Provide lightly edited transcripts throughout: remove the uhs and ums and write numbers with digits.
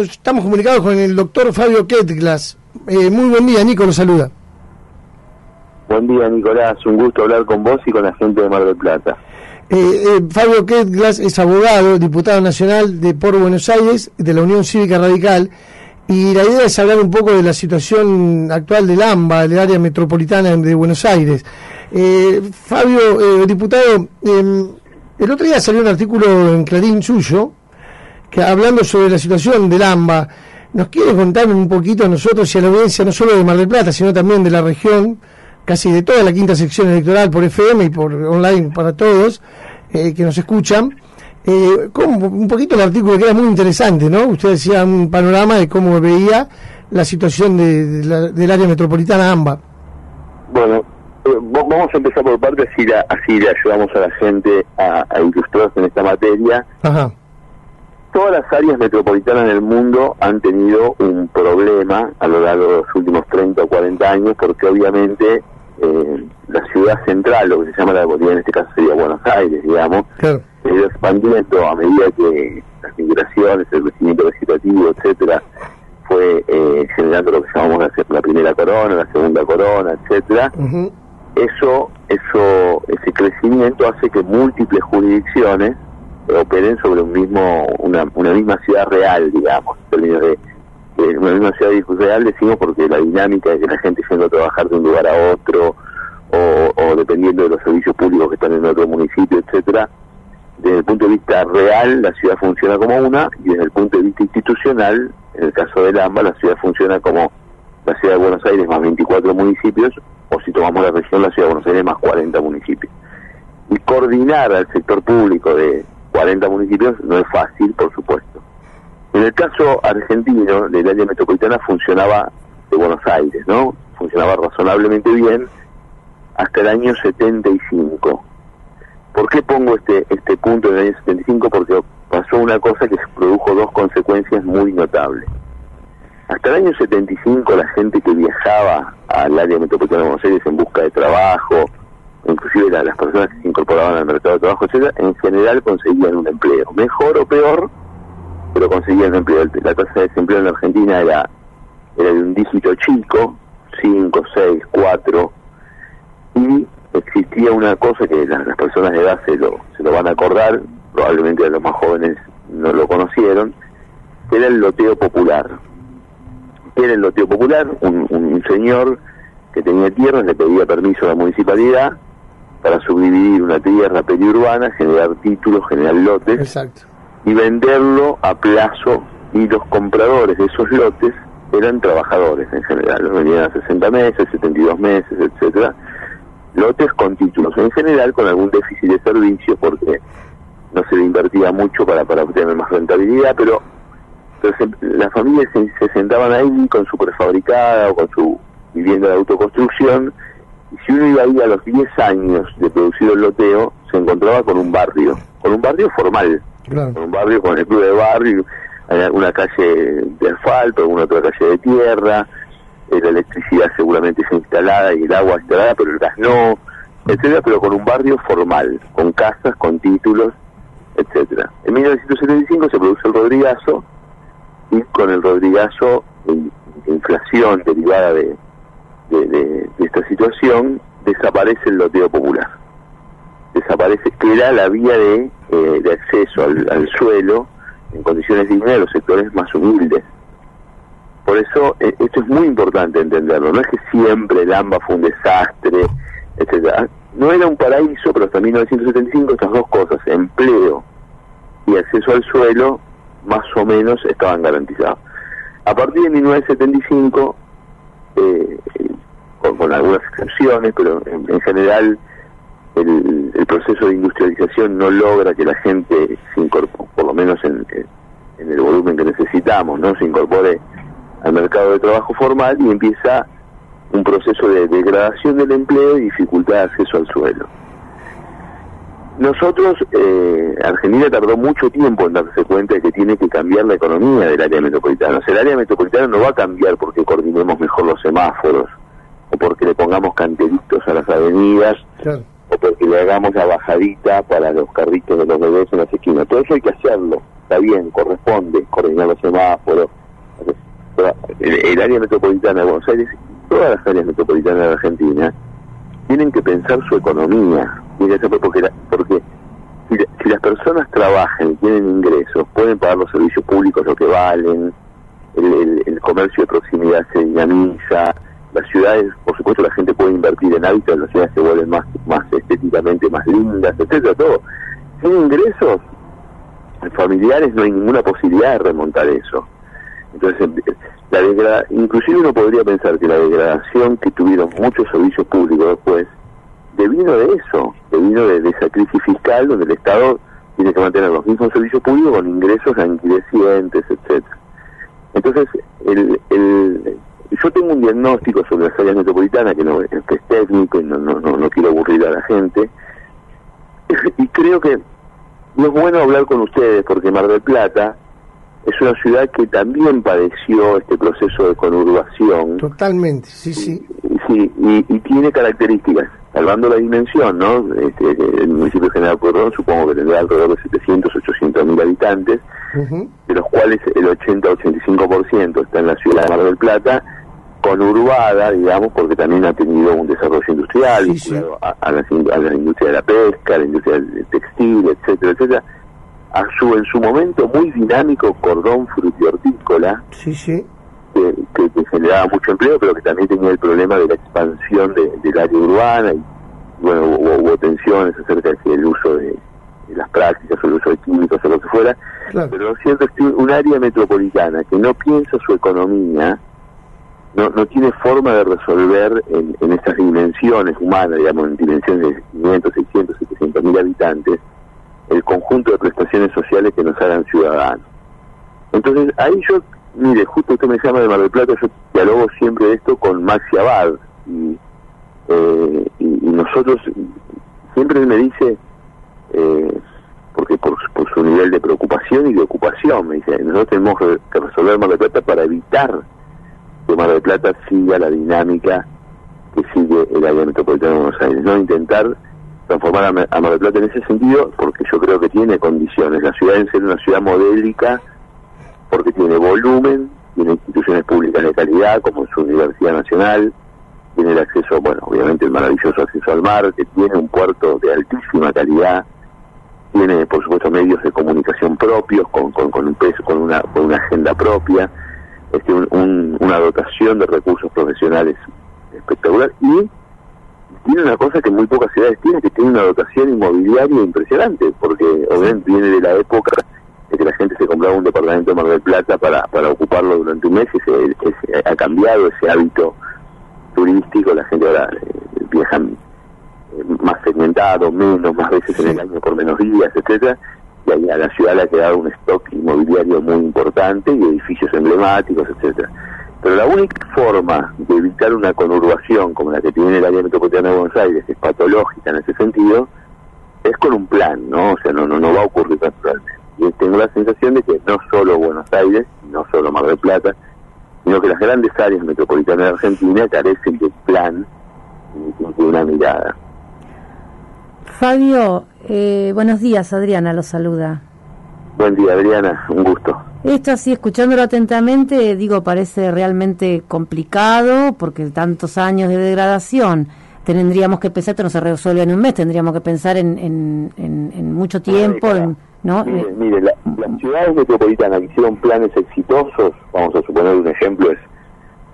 contacto, estamos comunicados con el doctor Fabio Quetglas. Muy buen día, Nico, nos saluda. Buen día, Nicolás, un gusto hablar con vos y con la gente de Mar del Plata. Fabio Quetglas es abogado, diputado nacional por Buenos Aires, de la Unión Cívica Radical, y la idea es hablar un poco de la situación actual del AMBA, del área metropolitana de Buenos Aires. Fabio, diputado, el otro día salió un artículo en Clarín suyo, que hablando sobre la situación del AMBA. ¿Nos quiere contar un poquito a nosotros y a la audiencia, no solo de Mar del Plata, sino también de la región, casi de toda la quinta sección electoral por FM y por online para todos que nos escuchan? Un poquito el artículo que era muy interesante, ¿no? Usted decía un panorama de cómo veía la situación del área metropolitana AMBA. Bueno, vamos a empezar por parte, así le ayudamos a la gente a ilustrarse en esta materia. Ajá. Todas las áreas metropolitanas del mundo han tenido un problema a lo largo de los últimos 30 o 40 años, porque obviamente la ciudad central, lo que se llama la metropolitana, en este caso sería Buenos Aires, digamos, claro, se ha expandido a medida que las migraciones, el crecimiento vegetativo, etcétera, fue generando lo que llamamos la primera corona, la segunda corona, etcétera. Uh-huh. Ese crecimiento hace que múltiples jurisdicciones operen sobre una misma ciudad real, digamos, en términos de una misma ciudad real, decimos, porque la dinámica de que la gente yendo a trabajar de un lugar a otro o dependiendo de los servicios públicos que están en otro municipio, etcétera, desde el punto de vista real la ciudad funciona como una, y desde el punto de vista institucional, en el caso del AMBA, la ciudad funciona como la ciudad de Buenos Aires más 24 municipios, o si tomamos la región, la ciudad de Buenos Aires más 40 municipios. Y coordinar al sector público de 40 municipios no es fácil, por supuesto. En el caso argentino, del área metropolitana funcionaba de Buenos Aires, ¿no? Funcionaba razonablemente bien hasta el año 75. ¿Por qué pongo este punto en el año 75? Porque pasó una cosa que produjo dos consecuencias muy notables. Hasta el año 75 la gente que viajaba al área metropolitana de Buenos Aires en busca de trabajo, inclusive las personas que se incorporaban al mercado de trabajo, etcétera, en general conseguían un empleo, mejor o peor, pero conseguían un empleo. La tasa de desempleo en la Argentina era de un dígito chico, 5, 6, 4, y existía una cosa que las personas de edad se lo van a acordar, probablemente los más jóvenes no lo conocieron, que era el loteo popular. Era el loteo popular, un señor que tenía tierras le pedía permiso a la municipalidad para subdividir una tierra periurbana, generar títulos, generar lotes. Exacto. Y venderlo a plazo, y los compradores de esos lotes eran trabajadores en general, los vendían a 60 meses, 72 meses, etcétera, lotes con títulos, en general con algún déficit de servicio porque no se le invertía mucho para obtener más rentabilidad, pero las familias se sentaban ahí con su prefabricada o con su vivienda de autoconstrucción, y si uno iba ahí a los 10 años de producido el loteo, se encontraba con un barrio formal, claro, con un barrio con el club de barrio, una calle de asfalto, una otra calle de tierra, la electricidad seguramente es instalada y el agua instalada, pero el gas no, etcétera, pero con un barrio formal, con casas, con títulos, etcétera. En 1975 se produce el Rodrigazo, y con el Rodrigazo, inflación derivada de esta situación, desaparece el loteo popular, que era la vía de acceso al suelo en condiciones dignas de los sectores más humildes. Por eso esto es muy importante entenderlo, no es que siempre el AMBA fue un desastre, etcétera. No era un paraíso, pero hasta 1975 estas dos cosas, empleo y acceso al suelo, más o menos estaban garantizados. A partir de 1975, con algunas excepciones, pero en general el proceso de industrialización no logra que la gente se incorpore, por lo menos en el volumen que necesitamos, ¿no?, se incorpore al mercado de trabajo formal, y empieza un proceso de degradación del empleo y dificultad de acceso al suelo. Nosotros, Argentina tardó mucho tiempo en darse cuenta de que tiene que cambiar la economía del área metropolitana. O sea, el área metropolitana no va a cambiar porque coordinemos mejor los semáforos, o porque le pongamos canteritos a las avenidas, claro, o porque le hagamos la bajadita para los carritos de los bebés en las esquinas. Todo eso hay que hacerlo, está bien, corresponde coordinar los semáforos. El área metropolitana de Buenos Aires, todas las áreas metropolitanas de Argentina, tienen que pensar su economía, porque si las personas trabajan y tienen ingresos, pueden pagar los servicios públicos lo que valen, el comercio de proximidad se dinamiza, las ciudades, por supuesto la gente puede invertir en hábitat, las ciudades se vuelven más estéticamente más lindas, etcétera, todo. Sin ingresos familiares no hay ninguna posibilidad de remontar eso. Entonces, inclusive uno podría pensar que la degradación que tuvieron muchos servicios públicos después devino de eso, devino de esa crisis fiscal donde el Estado tiene que mantener los mismos servicios públicos con ingresos languidecientes, etcétera. Entonces, yo tengo un diagnóstico sobre las áreas metropolitanas que es técnico y no quiero aburrir a la gente, y creo que no es bueno hablar con ustedes porque Mar del Plata es una ciudad que también padeció este proceso de conurbación. Totalmente, sí. Y tiene características, salvando la dimensión, ¿no? El municipio de General Pueyrredón supongo que tendrá alrededor de 700, 800 mil habitantes, de los cuales el 80-85% está en la ciudad de Mar del Plata, conurbada, digamos, porque también ha tenido un desarrollo industrial, a la industria de la pesca, a la industria del textil, etcétera. A su, en su momento muy dinámico cordón frutihortícola, que generaba mucho empleo, pero que también tenía el problema de la expansión del área urbana, y bueno, hubo tensiones acerca del uso de las prácticas o el uso de químicos o lo que fuera, pero lo cierto es que un área metropolitana que no piensa su economía no tiene forma de resolver en estas dimensiones humanas, digamos, en dimensiones de 500, 600, 700 mil habitantes, el conjunto de prestaciones sociales que nos hagan ciudadanos. Entonces, ahí yo, mire, justo usted me llama de Mar del Plata, yo dialogo siempre de esto con Maxi Abad, y nosotros, siempre él me dice, porque por su nivel de preocupación y de ocupación, me dice, nosotros tenemos que resolver Mar del Plata para evitar que Mar del Plata siga la dinámica que sigue el área metropolitana de Buenos Aires, no intentar transformar a Mar del Plata en ese sentido, porque yo creo que tiene condiciones. La ciudad debe ser una ciudad modélica, porque tiene volumen, tiene instituciones públicas de calidad, como su Universidad Nacional, tiene el acceso, bueno, obviamente el maravilloso acceso al mar, que tiene un puerto de altísima calidad, tiene, por supuesto, medios de comunicación propios, con un peso, con una agenda propia, una dotación de recursos profesionales espectacular, y tiene una cosa que muy pocas ciudades tienen, que tiene una dotación inmobiliaria impresionante, porque obviamente viene de la época de que la gente se compraba un departamento de Mar del Plata para ocuparlo durante un mes, y ha cambiado ese hábito turístico. La gente ahora viaja más segmentado, más veces en el año, por menos días, etcétera, y a la ciudad le ha quedado un stock inmobiliario muy importante y edificios emblemáticos, etcétera. Pero la única forma de evitar una conurbación como la que tiene el área metropolitana de Buenos Aires, que es patológica en ese sentido, es con un plan, ¿no? O sea, no va a ocurrir naturalmente. Y tengo la sensación de que no solo Buenos Aires, no solo Mar del Plata, sino que las grandes áreas metropolitanas de Argentina carecen de plan y de una mirada. Fabio, buenos días, Adriana los saluda. Buen día, Adriana, un gusto. Esto así, escuchándolo atentamente, digo, parece realmente complicado, porque tantos años de degradación, tendríamos que pensar, esto no se resuelve en un mes, tendríamos que pensar en mucho tiempo, ¿no? Mire, las ciudades metropolitanas que hicieron planes exitosos, vamos a suponer un ejemplo,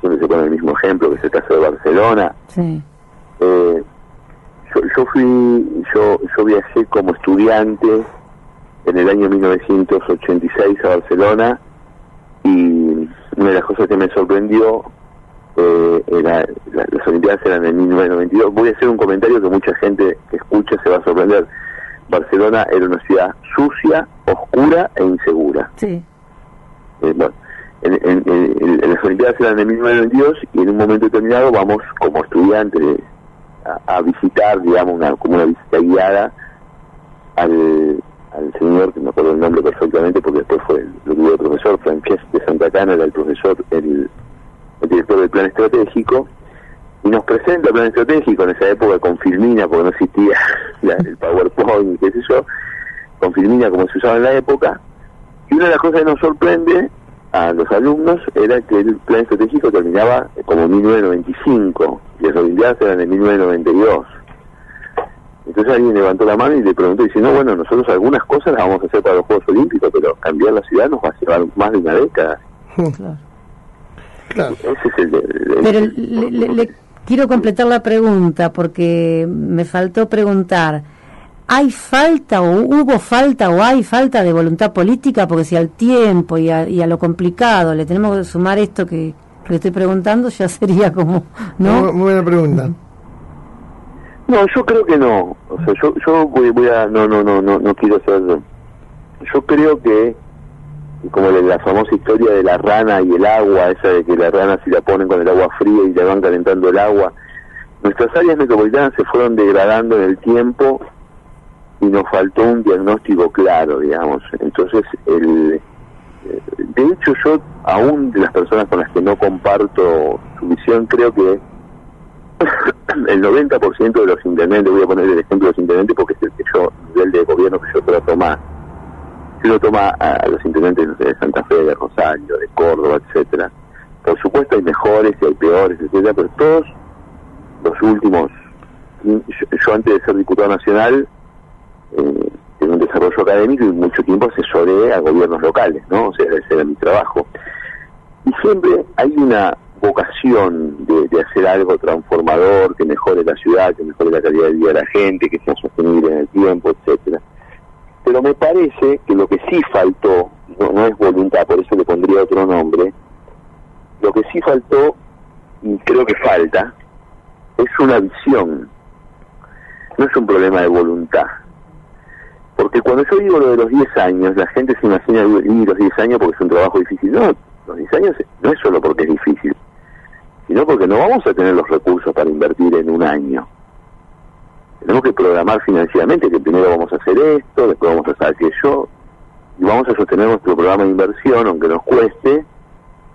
siempre se pone el mismo ejemplo, que es el caso de Barcelona. Sí. Yo viajé como estudiante en el año 1986 a Barcelona, y una de las cosas que me sorprendió era, las Olimpiadas eran en 1992. Voy a hacer un comentario que mucha gente que escucha se va a sorprender. Barcelona era una ciudad sucia, oscura e insegura. Sí. Bueno, en las Olimpiadas eran en 1992, y en un momento determinado vamos como estudiantes a visitar, digamos, como una visita guiada al señor, que me acuerdo el nombre perfectamente porque después lo tuvo el profesor, Francesc de Santa Cana, era el profesor, el director del plan estratégico, y nos presenta el plan estratégico en esa época con filmina, porque no existía el PowerPoint, qué sé yo, con filmina como se usaba en la época, Y una de las cosas que nos sorprende a los alumnos era que el plan estratégico terminaba como en 1995 y las Olimpiadas eran en 1992. Entonces alguien levantó la mano y le preguntó diciendo, bueno, nosotros algunas cosas las vamos a hacer para los Juegos Olímpicos, pero cambiar la ciudad nos va a llevar más de una década. Claro. Claro. Ese es el pero le quiero completar la pregunta porque me faltó preguntar, ¿hay falta o hubo falta o hay falta de voluntad política? Porque si al tiempo y a lo complicado le tenemos que sumar esto que le estoy preguntando, ya sería como... ¿no? Muy buena pregunta. No, yo creo que no. O sea, yo voy a... No quiero ser... Yo creo que, como la famosa historia de la rana y el agua, esa de que la rana si la ponen con el agua fría y la van calentando el agua, nuestras áreas metropolitanas se fueron degradando en el tiempo y nos faltó un diagnóstico claro, digamos. Entonces, de hecho, yo, aún de las personas con las que no comparto su visión, creo que el 90% de los intendentes, voy a poner el ejemplo de los intendentes porque es el que yo, el de gobierno que yo trato más, se lo toma a los intendentes de Santa Fe, de Rosario, de Córdoba, etcétera. Por supuesto hay mejores y hay peores, etcétera, pero todos los últimos, yo antes de ser diputado nacional, en un desarrollo académico y mucho tiempo asesoré a gobiernos locales, ¿no? O sea, ese era mi trabajo. Y siempre hay una vocación de hacer algo transformador, que mejore la ciudad, que mejore la calidad de vida de la gente, que sea sostenible en el tiempo, etcétera. Pero me parece que lo que sí faltó, no es voluntad, por eso le pondría otro nombre, lo que sí faltó, y creo que falta, es una visión. No es un problema de voluntad. Porque cuando yo digo lo de los 10 años, la gente se imagina vivir los 10 años porque es un trabajo difícil. No, los 10 años no es solo porque es difícil, sino porque no vamos a tener los recursos para invertir en un año. Tenemos que programar financieramente, que primero vamos a hacer esto, después vamos a hacer aquello, y vamos a sostener nuestro programa de inversión, aunque nos cueste,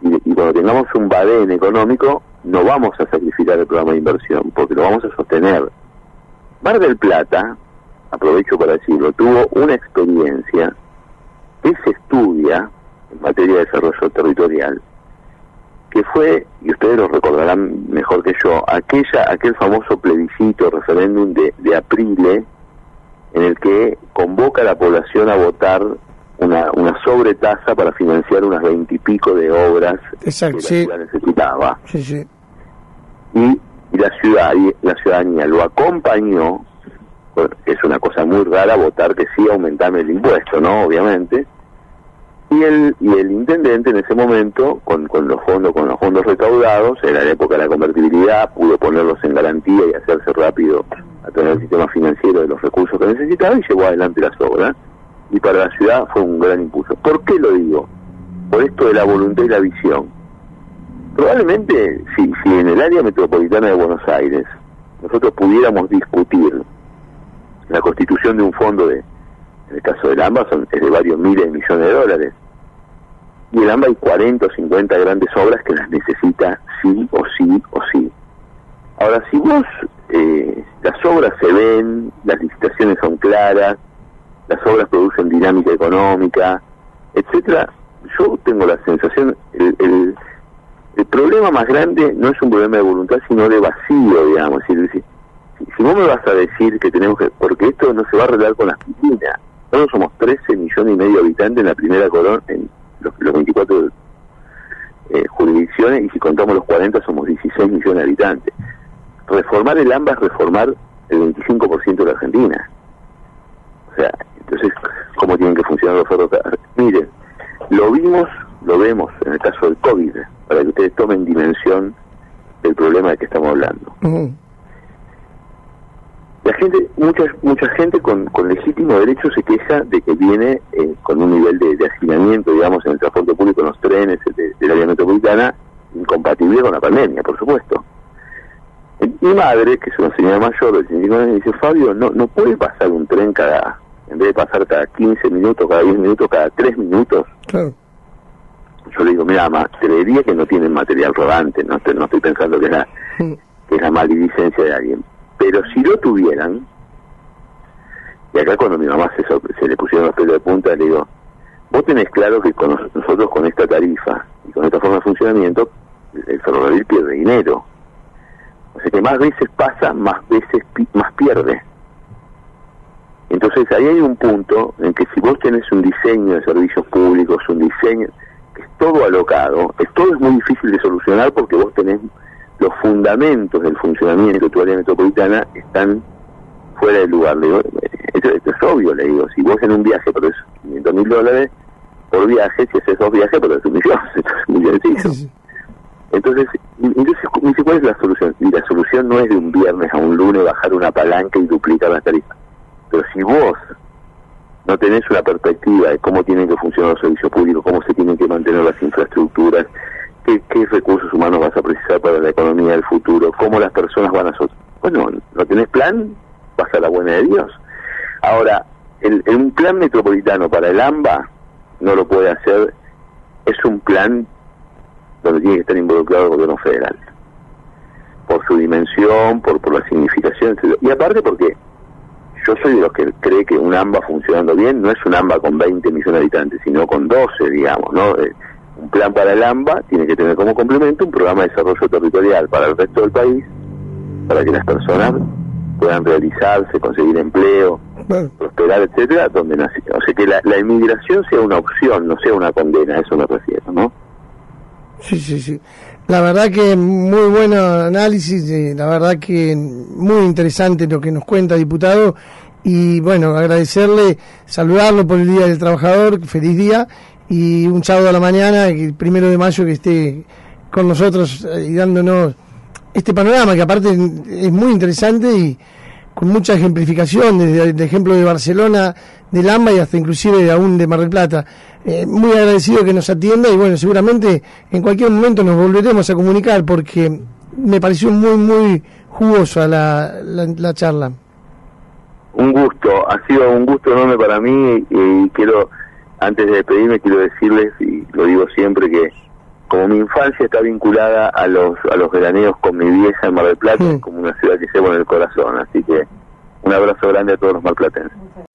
y cuando tengamos un badén económico, no vamos a sacrificar el programa de inversión, porque lo vamos a sostener. Mar del Plata, aprovecho para decirlo, tuvo una experiencia que se estudia en materia de desarrollo territorial, que fue, y ustedes lo recordarán mejor que yo, aquel famoso plebiscito, referéndum de Aprile, en el que convoca a la población a votar una sobretasa para financiar unas 20 y pico de obras. Exacto, que la ciudad necesitaba. Sí, sí. Y la ciudadanía lo acompañó. Es una cosa muy rara votar que sí, aumentarme el impuesto, ¿no? Obviamente. Y el intendente en ese momento, con los fondos recaudados, era la época de la convertibilidad, pudo ponerlos en garantía y hacerse rápido a tener el sistema financiero de los recursos que necesitaba y llevó adelante las obras. Y para la ciudad fue un gran impulso. ¿Por qué lo digo? Por esto de la voluntad y la visión. Probablemente, si en el área metropolitana de Buenos Aires nosotros pudiéramos discutir la constitución de un fondo de, en el caso del AMBA, es de varios miles de millones de dólares, y el AMBA hay 40 o 50 grandes obras que las necesita sí o sí o sí. Ahora, si vos, las obras se ven, las licitaciones son claras, las obras producen dinámica económica, etcétera, yo tengo la sensación, el problema más grande no es un problema de voluntad, sino de vacío, digamos, es decir, si vos me vas a decir que tenemos que... Porque esto no se va a arreglar con las piscinas. Nosotros somos 13 millones y medio de habitantes en la primera corona, en los 24 jurisdicciones, y si contamos los 40 somos 16 millones de habitantes. Reformar el AMBA es reformar el 25% de la Argentina. O sea, entonces, ¿cómo tienen que funcionar los ferrocarriles? Miren, lo vemos en el caso del COVID, para que ustedes tomen dimensión del problema del que estamos hablando. Uh-huh. La gente, mucha gente con legítimo derecho se queja de que viene con un nivel de hacinamiento, digamos, en el transporte público, en los trenes del área metropolitana, incompatible con la pandemia, por supuesto. Mi madre, que es una señora mayor de 55 años, dice, Fabio, no puede pasar un tren en vez de pasar cada 15 minutos, cada 10 minutos, cada 3 minutos. Claro. Yo le digo, mira, mamá, creería que no tienen material rodante, no estoy pensando que es la maledicencia de alguien. Pero si lo tuvieran, y acá cuando mi mamá se le pusieron los pelos de punta, le digo, Vos tenés claro que con nosotros, con esta tarifa y con esta forma de funcionamiento, el ferrocarril pierde dinero. O sea que más veces pasa, más veces más pierde. Entonces ahí hay un punto en que si vos tenés un diseño de servicios públicos, un diseño que es todo alocado, todo es muy difícil de solucionar porque vos tenés los fundamentos del funcionamiento de tu área metropolitana están fuera del lugar. Le digo, esto es obvio, le digo, si vos en un viaje perdés $500.000 por viaje, si haces dos viajes perdés $1.000.000, esto es muy sencillo. Entonces, me dice, ¿cuál es la solución? Y la solución no es de un viernes a un lunes bajar una palanca y duplicar las tarifas. Pero si vos no tenés una perspectiva de cómo tienen que funcionar los servicios públicos, cómo se tienen que mantener las infraestructuras, qué recursos humanos vas a precisar para la economía del futuro, cómo las personas van a... Bueno, no tenés plan, vas a la buena de Dios. Ahora, un plan metropolitano para el AMBA no lo puede hacer, es un plan donde tiene que estar involucrado el gobierno federal, por su dimensión, por la significación, etc. Y aparte porque yo soy de los que cree que un AMBA funcionando bien no es un AMBA con 20 millones de habitantes, sino con 12, digamos, ¿no? Un plan para el AMBA tiene que tener como complemento un programa de desarrollo territorial para el resto del país, para que las personas puedan realizarse, conseguir empleo, prosperar, etcétera, donde nace. O sea, que la inmigración sea una opción, no sea una condena, a eso me refiero, ¿no? Sí, sí, sí. La verdad que muy buen análisis, la verdad que muy interesante lo que nos cuenta, diputado, y bueno, agradecerle, saludarlo por el Día del Trabajador, feliz día, y un sábado a la mañana, el 1 de mayo, que esté con nosotros y dándonos este panorama, que aparte es muy interesante y con mucha ejemplificación, desde el ejemplo de Barcelona, del AMBA y hasta inclusive aún de Mar del Plata. Muy agradecido que nos atienda y bueno, seguramente en cualquier momento nos volveremos a comunicar porque me pareció muy, muy jugosa la charla. Un gusto, ha sido un gusto enorme para mí y quiero, antes de despedirme, quiero decirles, y lo digo siempre, que como mi infancia está vinculada a los veraneos con mi vieja en Mar del Plata, es como una ciudad que llevo en el corazón, así que un abrazo grande a todos los marplatenses.